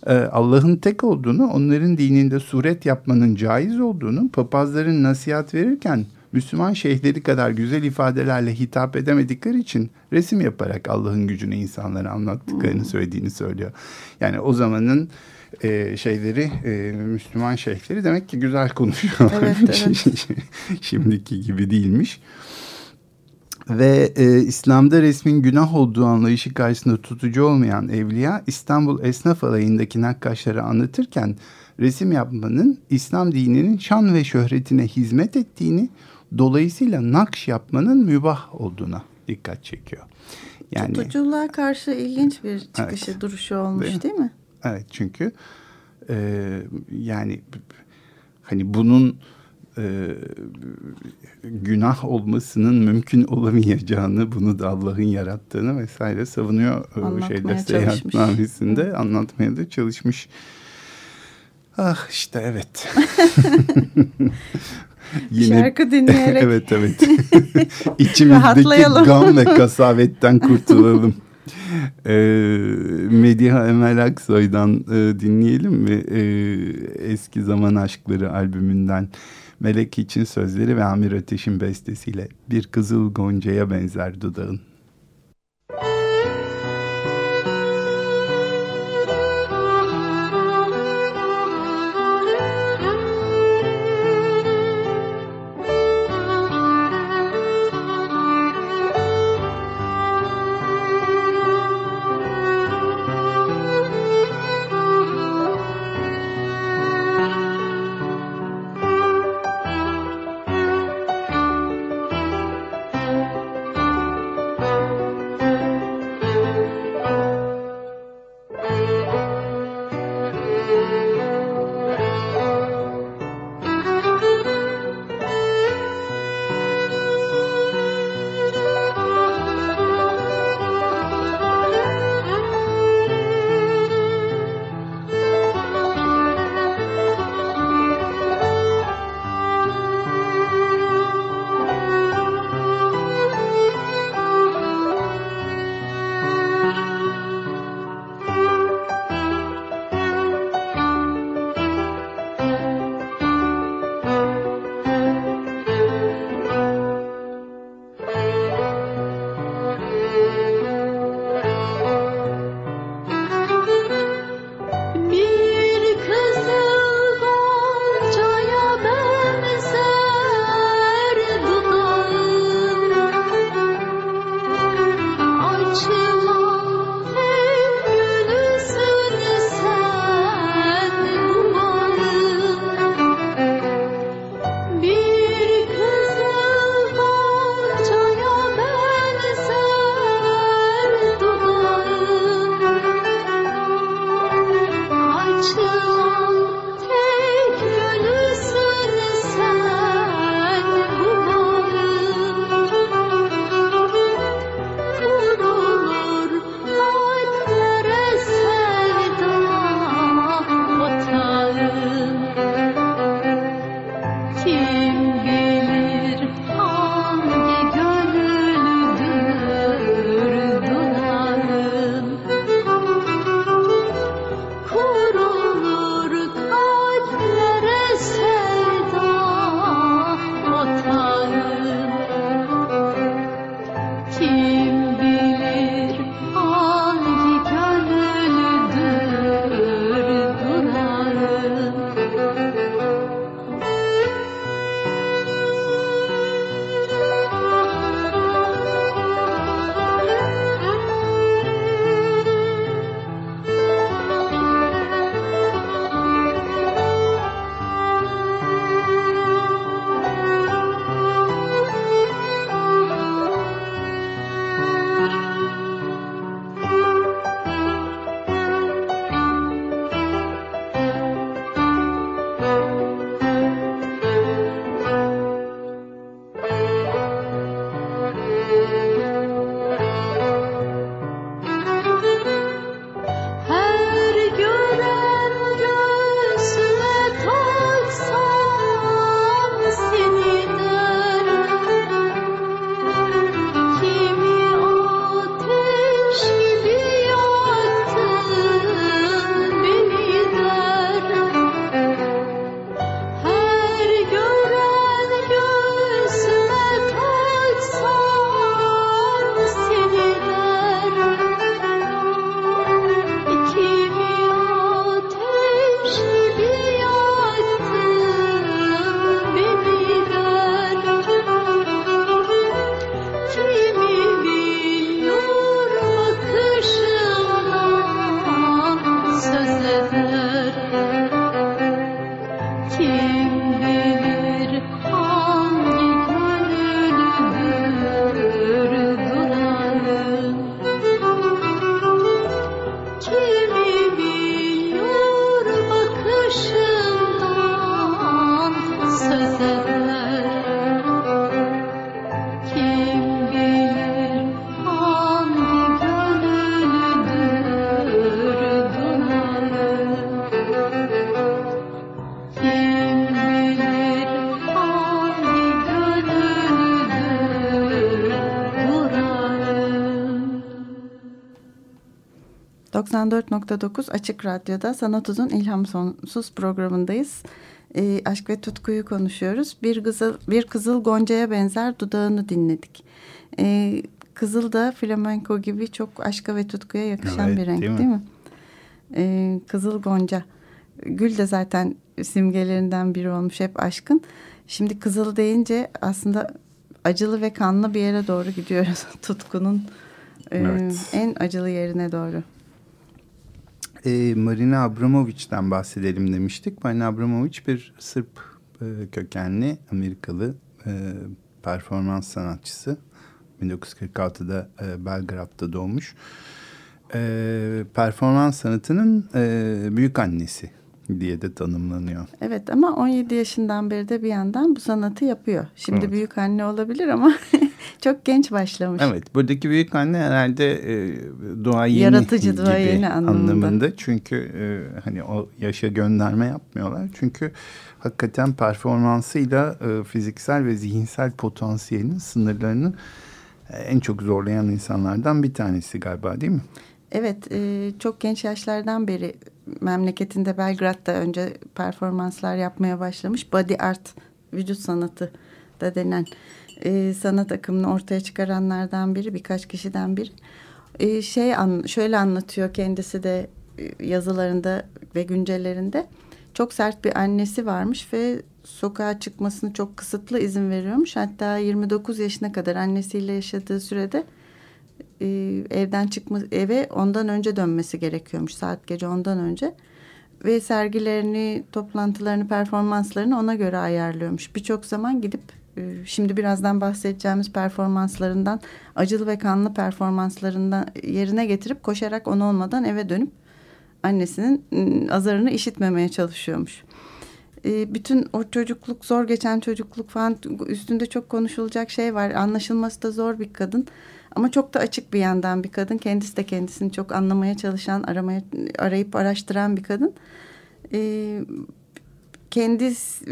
Allah'ın tek olduğunu, onların dininde suret yapmanın caiz olduğunu, papazların nasihat verirken Müslüman şeyhleri kadar güzel ifadelerle hitap edemedikleri için resim yaparak Allah'ın gücünü insanlara anlattıklarını söylediğini söylüyor. Yani o zamanın Müslüman şeyhleri demek ki güzel konuşuyorlar. Evet, evet. Şimdiki gibi değilmiş. Ve İslam'da resmin günah olduğu anlayışı karşısında tutucu olmayan evliya İstanbul Esnaf Alayı'ndaki nakkaşları anlatırken resim yapmanın İslam dininin şan ve şöhretine hizmet ettiğini, dolayısıyla nakş yapmanın mübah olduğuna dikkat çekiyor. Yani, tutuculuğa karşı ilginç bir çıkışı, evet, duruşu olmuş değil mi? Evet, çünkü yani hani bunun günah olmasının mümkün olamayacağını, bunu da Allah'ın yarattığını vesaire savunuyor. Seyahatnamesinde anlatmaya da çalışmış. Ah işte evet. Yine, şarkı dinleyerek. evet. İçimizdeki gam ve kasavetten kurtulalım. Mediha Emel Aksoy'dan dinleyelim mi? Eski Zaman Aşkları albümünden Melek için sözleri ve Amir Ateş'in bestesiyle Bir Kızıl Gonca'ya benzer dudağın. 94.9 Açık Radyo'da Sanat Uzun İlham Sonsuz programındayız. Aşk ve tutkuyu konuşuyoruz. Bir kızıl goncaya benzer dudağını dinledik. Kızıl da flamenko gibi çok aşka ve tutkuya yakışan bir renk değil mi? Kızıl gonca. Gül de zaten simgelerinden biri olmuş hep aşkın. Şimdi kızıl deyince aslında acılı ve kanlı bir yere doğru gidiyoruz. Tutkunun en acılı yerine doğru. Marina Abramović'ten bahsedelim demiştik. Marina Abramović bir Sırp kökenli Amerikalı performans sanatçısı. 1946'da Belgrad'da doğmuş. Performans sanatının büyük annesi diye de tanımlanıyor. Evet ama 17 yaşından beri de bir yandan bu sanatı yapıyor. Şimdi evet. Büyük anne olabilir ama çok genç başlamış. Evet, buradaki büyük anne herhalde duayeni yaratıcı gibi duayeni anlamında. Çünkü hani o yaşa gönderme yapmıyorlar. Çünkü hakikaten performansıyla fiziksel ve zihinsel potansiyelinin sınırlarını en çok zorlayan insanlardan bir tanesi galiba, değil mi? Evet, çok genç yaşlardan beri memleketinde Belgrad'da önce performanslar yapmaya başlamış. Body art, vücut sanatı da denen sanat akımını ortaya çıkaranlardan biri, birkaç kişiden biri. Şöyle anlatıyor kendisi de yazılarında ve güncellerinde. Çok sert bir annesi varmış ve sokağa çıkmasını çok kısıtlı izin veriyormuş. Hatta 29 yaşına kadar annesiyle yaşadığı sürede eve ondan önce dönmesi gerekiyormuş, saat gece ondan önce, ve sergilerini, toplantılarını, performanslarını ona göre ayarlıyormuş. Birçok zaman gidip şimdi birazdan bahsedeceğimiz performanslarından, acılı ve kanlı performanslarından yerine getirip koşarak onu olmadan eve dönüp annesinin azarını işitmemeye çalışıyormuş. Bütün o çocukluk, zor geçen çocukluk falan üstünde çok konuşulacak şey var. Anlaşılması da zor bir kadın. Ama çok da açık bir yandan bir kadın. Kendisi de kendisini çok anlamaya çalışan, arayıp araştıran bir kadın. Kendi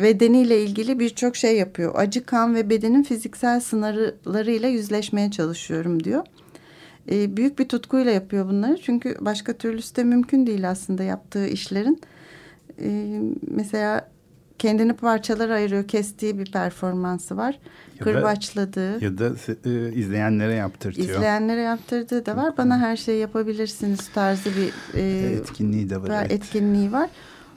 bedeniyle ilgili birçok şey yapıyor. Acı, kan ve bedenin fiziksel sınırlarıyla yüzleşmeye çalışıyorum diyor. Büyük bir tutkuyla yapıyor bunları. Çünkü başka türlüsü de mümkün değil aslında yaptığı işlerin. Mesela kendini parçalara ayırıyor, kestiği bir performansı var. Kırbaçladığı. Ya da izleyenlere yaptırtıyor. İzleyenlere yaptırdığı da var. Bana her şeyi yapabilirsiniz tarzı bir etkinliği de var. Etkinliği var.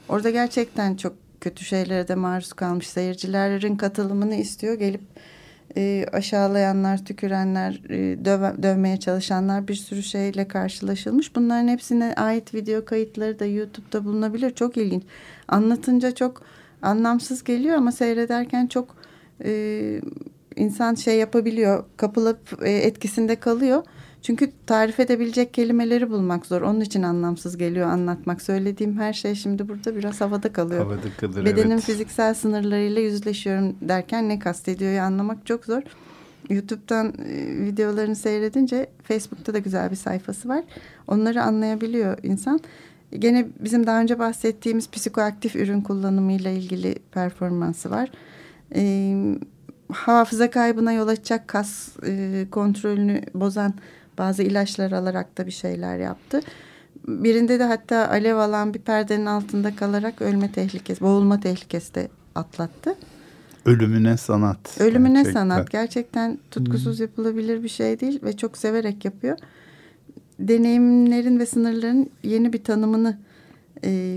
Orada gerçekten çok kötü şeylere de maruz kalmış. Seyircilerin katılımını istiyor. Gelip aşağılayanlar, tükürenler, dövmeye çalışanlar, bir sürü şeyle karşılaşılmış. Bunların hepsine ait video kayıtları da YouTube'da bulunabilir. Çok ilginç. Anlatınca çok anlamsız geliyor ama seyrederken çok insan şey yapabiliyor, kapılıp etkisinde kalıyor. Çünkü tarif edebilecek kelimeleri bulmak zor. Onun için anlamsız geliyor anlatmak. Söylediğim her şey şimdi burada biraz havada kalıyor. Havada kalır, bedenin fiziksel sınırlarıyla yüzleşiyorum derken ne kastediyor anlamak çok zor. YouTube'dan videolarını seyredince, Facebook'ta da güzel bir sayfası var. Onları anlayabiliyor insan. Gene bizim daha önce bahsettiğimiz psikoaktif ürün kullanımıyla ilgili performansı var. Hafıza kaybına yol açacak, kas kontrolünü bozan bazı ilaçlar alarak da bir şeyler yaptı. Birinde de hatta alev alan bir perdenin altında kalarak boğulma tehlikesi de atlattı. Ölümüne sanat. Ölümüne gerçekten. Sanat. Gerçekten tutkusuz yapılabilir bir şey değil ve çok severek yapıyor. Deneyimlerin ve sınırların yeni bir tanımını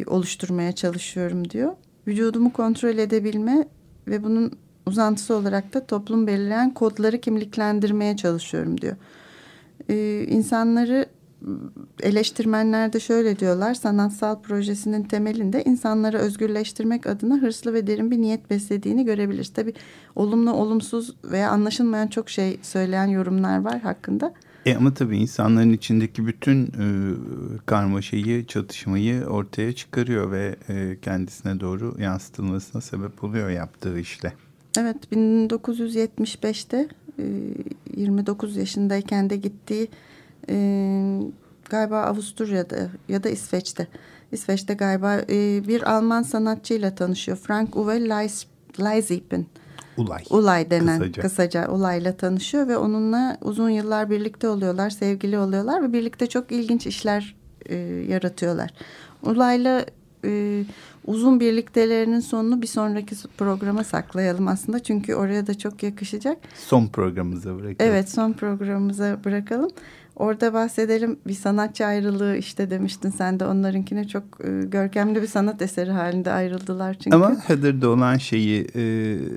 oluşturmaya çalışıyorum diyor. Vücudumu kontrol edebilme ve bunun uzantısı olarak da toplum belirleyen kodları kimliklendirmeye çalışıyorum diyor. İnsanları eleştirmenler de şöyle diyorlar. Sanatsal projesinin temelinde insanları özgürleştirmek adına hırslı ve derin bir niyet beslediğini görebiliriz. Tabii olumlu, olumsuz veya anlaşılmayan çok şey söyleyen yorumlar var hakkında. Ama tabii insanların içindeki bütün karmaşayı, çatışmayı ortaya çıkarıyor ve kendisine doğru yansıtılmasına sebep oluyor yaptığı işle. Evet, 1975'te 29 yaşındayken de gittiği galiba Avusturya'da ya da İsveç'te galiba bir Alman sanatçıyla tanışıyor. Frank Uwe Leis'in. Ulay denen kısaca Ulay'la tanışıyor ve onunla uzun yıllar birlikte oluyorlar, sevgili oluyorlar ve birlikte çok ilginç işler yaratıyorlar. Ulay'la uzun birliktelerinin sonunu bir sonraki programa saklayalım aslında. Çünkü oraya da çok yakışacak. Son programımıza bırakalım. Evet, son programımıza bırakalım. Orada bahsedelim bir sanatçı ayrılığı, işte demiştin sen de, onlarınkine çok görkemli bir sanat eseri halinde ayrıldılar çünkü. Ama Heather'da olan şeyi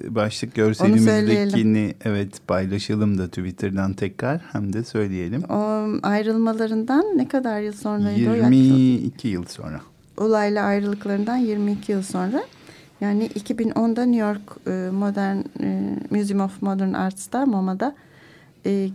başlık görselimizdekini evet paylaşalım da Twitter'dan tekrar hem de söyleyelim. O ayrılmalarından ne kadar yıl sonraydı? 22 yıl sonra. Olayla ayrılıklarından 22 yıl sonra. Yani 2010'da New York Museum of Modern Arts'ta, MoMA'da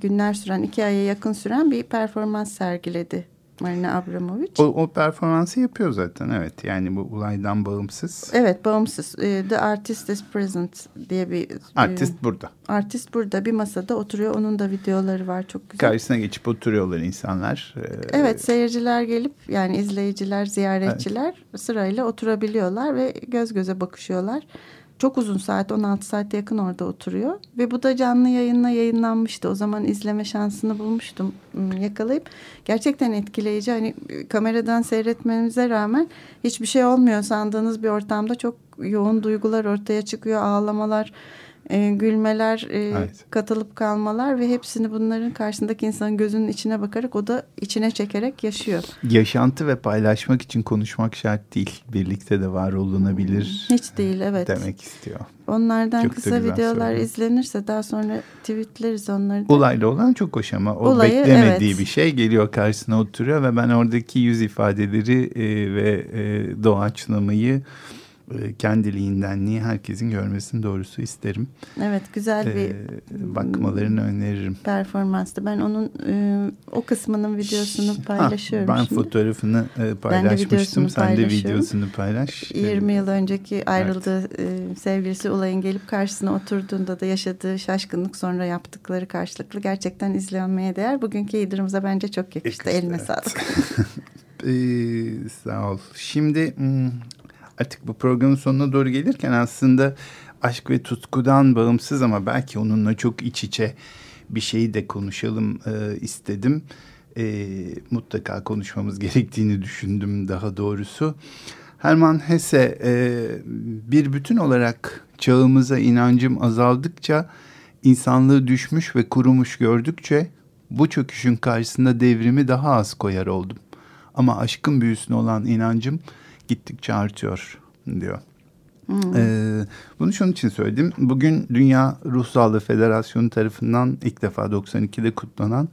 günler süren, 2 aya yakın süren bir performans sergiledi Marina Abramović. O performansı yapıyor zaten, evet. Yani bu Ulay'dan bağımsız. Evet, bağımsız. The Artist is Present diye bir... Artist burada. Artist burada bir masada oturuyor. Onun da videoları var, çok güzel. Karşısına geçip oturuyorlar insanlar. Evet, seyirciler gelip, yani izleyiciler, ziyaretçiler sırayla oturabiliyorlar ve göz göze bakışıyorlar. Çok uzun saat, 16 saate yakın orada oturuyor. Ve bu da canlı yayınla yayınlanmıştı. O zaman izleme şansını bulmuştum, yakalayıp. Gerçekten etkileyici. Hani kameradan seyretmemize rağmen hiçbir şey olmuyor sandığınız bir ortamda. Çok yoğun duygular ortaya çıkıyor. Ağlamalar, gülmeler, evet, katılıp kalmalar ve hepsini bunların karşısındaki insanın gözünün içine bakarak, o da içine çekerek yaşıyor. Yaşantı ve paylaşmak için konuşmak şart değil. Birlikte de var olunabilir. Hiç değil, evet. Demek istiyor. Onlardan çok kısa videolar izlenirse daha sonra tweetleriz onları da. Ulay'la olan çok hoş ama o Ulay'ı, beklemediği bir şey geliyor, karşısına oturuyor ve ben oradaki yüz ifadeleri ve doğaçlamayı kendiliğinden niye herkesin görmesini doğrusu isterim. Evet, güzel bir bakmalarını öneririm. Performanstı. Ben onun o kısmının videosunu paylaşıyorum. Ben şimdi fotoğrafını paylaşmıştım. Sen de videosunu paylaş. 20 yıl önceki ayrıldığı sevgilisi Ulay'ın gelip karşısına oturduğunda da yaşadığı şaşkınlık, sonra yaptıkları karşılıklı, gerçekten izlenmeye değer. Bugünkü yedirimize bence çok yakıştı. Eline sağlık. Sağ ol. Şimdi artık bu programın sonuna doğru gelirken aslında aşk ve tutkudan bağımsız ama belki onunla çok iç içe bir şeyi de konuşalım istedim. Mutlaka konuşmamız gerektiğini düşündüm daha doğrusu. Herman Hesse bir bütün olarak çağımıza inancım azaldıkça, insanlığı düşmüş ve kurumuş gördükçe bu çöküşün karşısında devrimi daha az koyar oldum. Ama aşkın büyüsüne olan inancım gittikçe artıyor diyor. Bunu şunun için söyledim. Bugün Dünya Ruh Sağlığı Federasyonu tarafından ilk defa 92'de kutlanan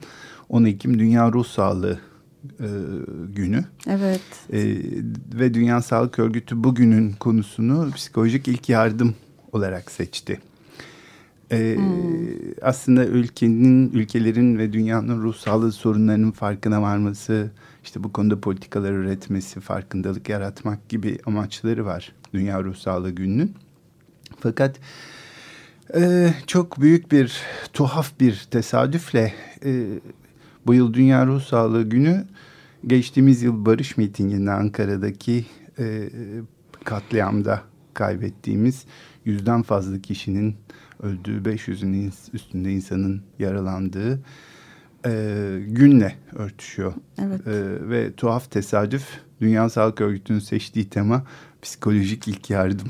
10 Ekim Dünya Ruh Sağlığı günü. Evet. Ve Dünya Sağlık Örgütü bugünün konusunu psikolojik ilk yardım olarak seçti. Aslında ülkelerin ve dünyanın ruh sağlığı sorunlarının farkına varması, işte bu konuda politikalar üretmesi, farkındalık yaratmak gibi amaçları var Dünya Ruh Sağlığı Günü'nün. Fakat çok büyük bir, tuhaf bir tesadüfle bu yıl Dünya Ruh Sağlığı Günü geçtiğimiz yıl barış mitinginde Ankara'daki katliamda kaybettiğimiz 100'den fazla kişinin öldüğü, 500'ün üstünde insanın yaralandığı günle örtüşüyor. Evet. Ve tuhaf tesadüf, Dünya Sağlık Örgütü'nün seçtiği tema psikolojik ilk yardım.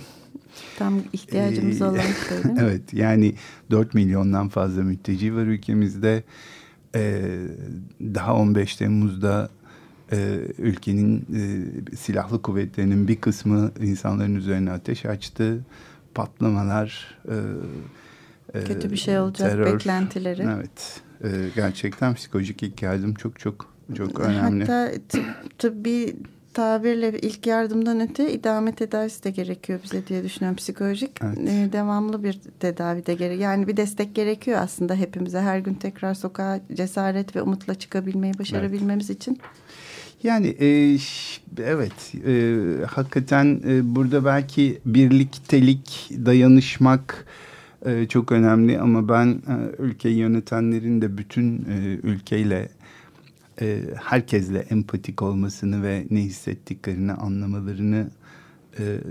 Tam ihtiyacımız olan şey, değil mi? Evet, yani 4 milyondan fazla mülteci var ülkemizde. Daha 15 Temmuz'da ülkenin silahlı kuvvetlerinin bir kısmı insanların üzerine ateş açtı. Patlamalar, kötü bir şey olacak terör beklentileri. Evet. Gerçekten psikolojik ilk yardım çok önemli. Hatta tıbbi tabirle ilk yardımdan öte idame tedavisi de gerekiyor bize diye düşünüyorum. Psikolojik, evet, devamlı bir tedavi de gerekiyor. Yani bir destek gerekiyor aslında hepimize. Her gün tekrar sokağa cesaret ve umutla çıkabilmeyi başarabilmemiz, evet, için. Yani evet, hakikaten burada belki birliktelik, dayanışmak çok önemli ama ben ülkeyi yönetenlerin de bütün ülkeyle, herkesle empatik olmasını ve ne hissettiklerini anlamalarını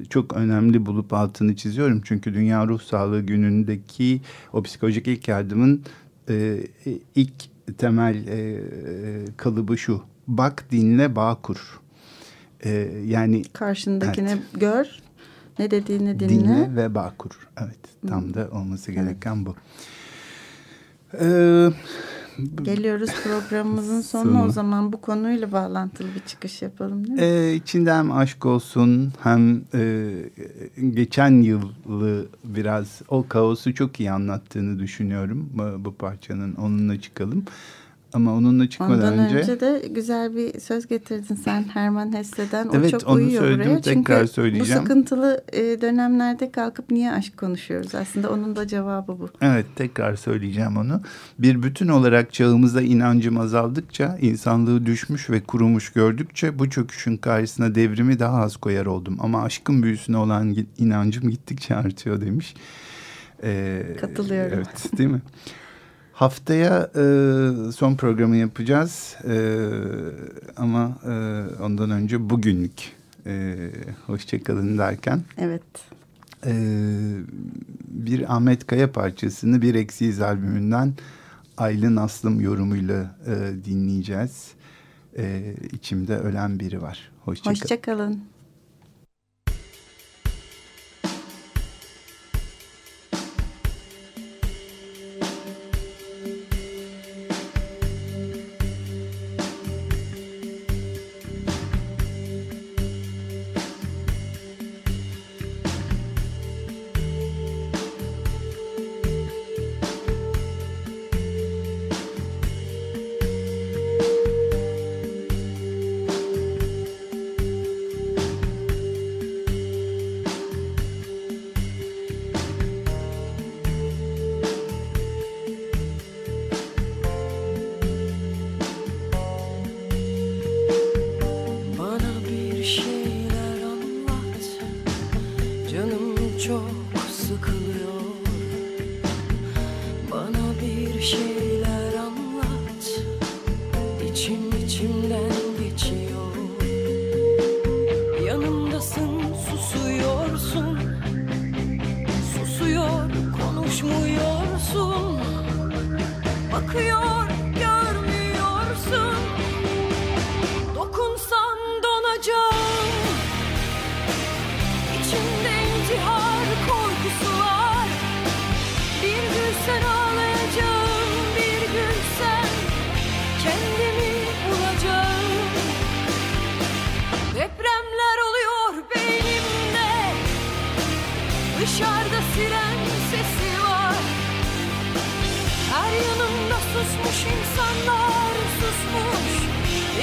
çok önemli bulup altını çiziyorum. Çünkü Dünya Ruh Sağlığı Günü'ndeki o psikolojik ilk yardımın ilk temel kalıbı şu: bak, dinle, bağ kur. Yani karşındakine gör, ne dediğini dinle ve bağ kur. Evet, tam da olması gereken bu. Geliyoruz programımızın sonuna. O zaman bu konuyla bağlantılı bir çıkış yapalım, değil mi? İçinde hem aşk olsun, hem geçen yılı biraz o kaosu çok iyi anlattığını düşünüyorum bu parçanın. Onunla çıkalım. Ama onunla çıkmadan önce de güzel bir söz getirdin sen Herman Hesse'den. O evet, çok uyuyor buraya. Tekrar çünkü bu sıkıntılı dönemlerde kalkıp niye aşk konuşuyoruz? Aslında onun da cevabı bu. Evet, tekrar söyleyeceğim onu. Bir bütün olarak çağımıza inancım azaldıkça, insanlığı düşmüş ve kurumuş gördükçe bu çöküşün karşısına devrimi daha az koyar oldum. Ama aşkın büyüsüne olan inancım gittikçe artıyor demiş. Katılıyorum. Evet, değil mi? Haftaya son programı yapacağız ama ondan önce bugünlük hoşçakalın derken. Evet. Bir Ahmet Kaya parçasını bir Eksiz albümünden Aylin Aslım yorumuyla dinleyeceğiz. İçimde ölen biri var. Hoşçakalın. Dışarıda siren sesi var. Her yanımda susmuş insanlar, susmuş.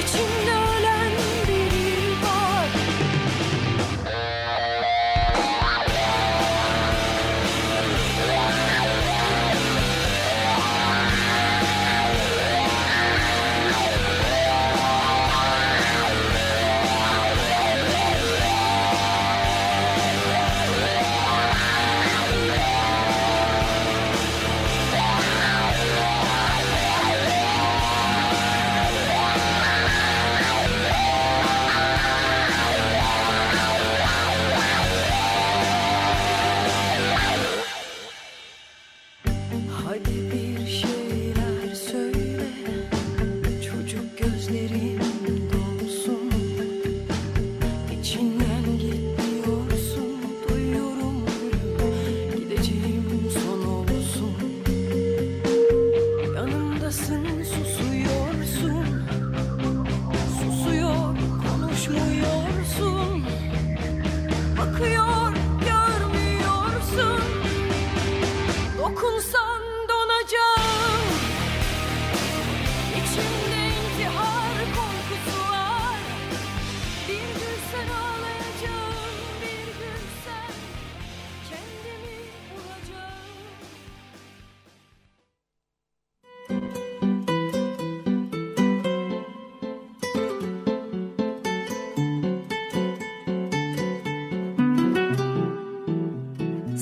İçimde ölen biri var.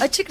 Açık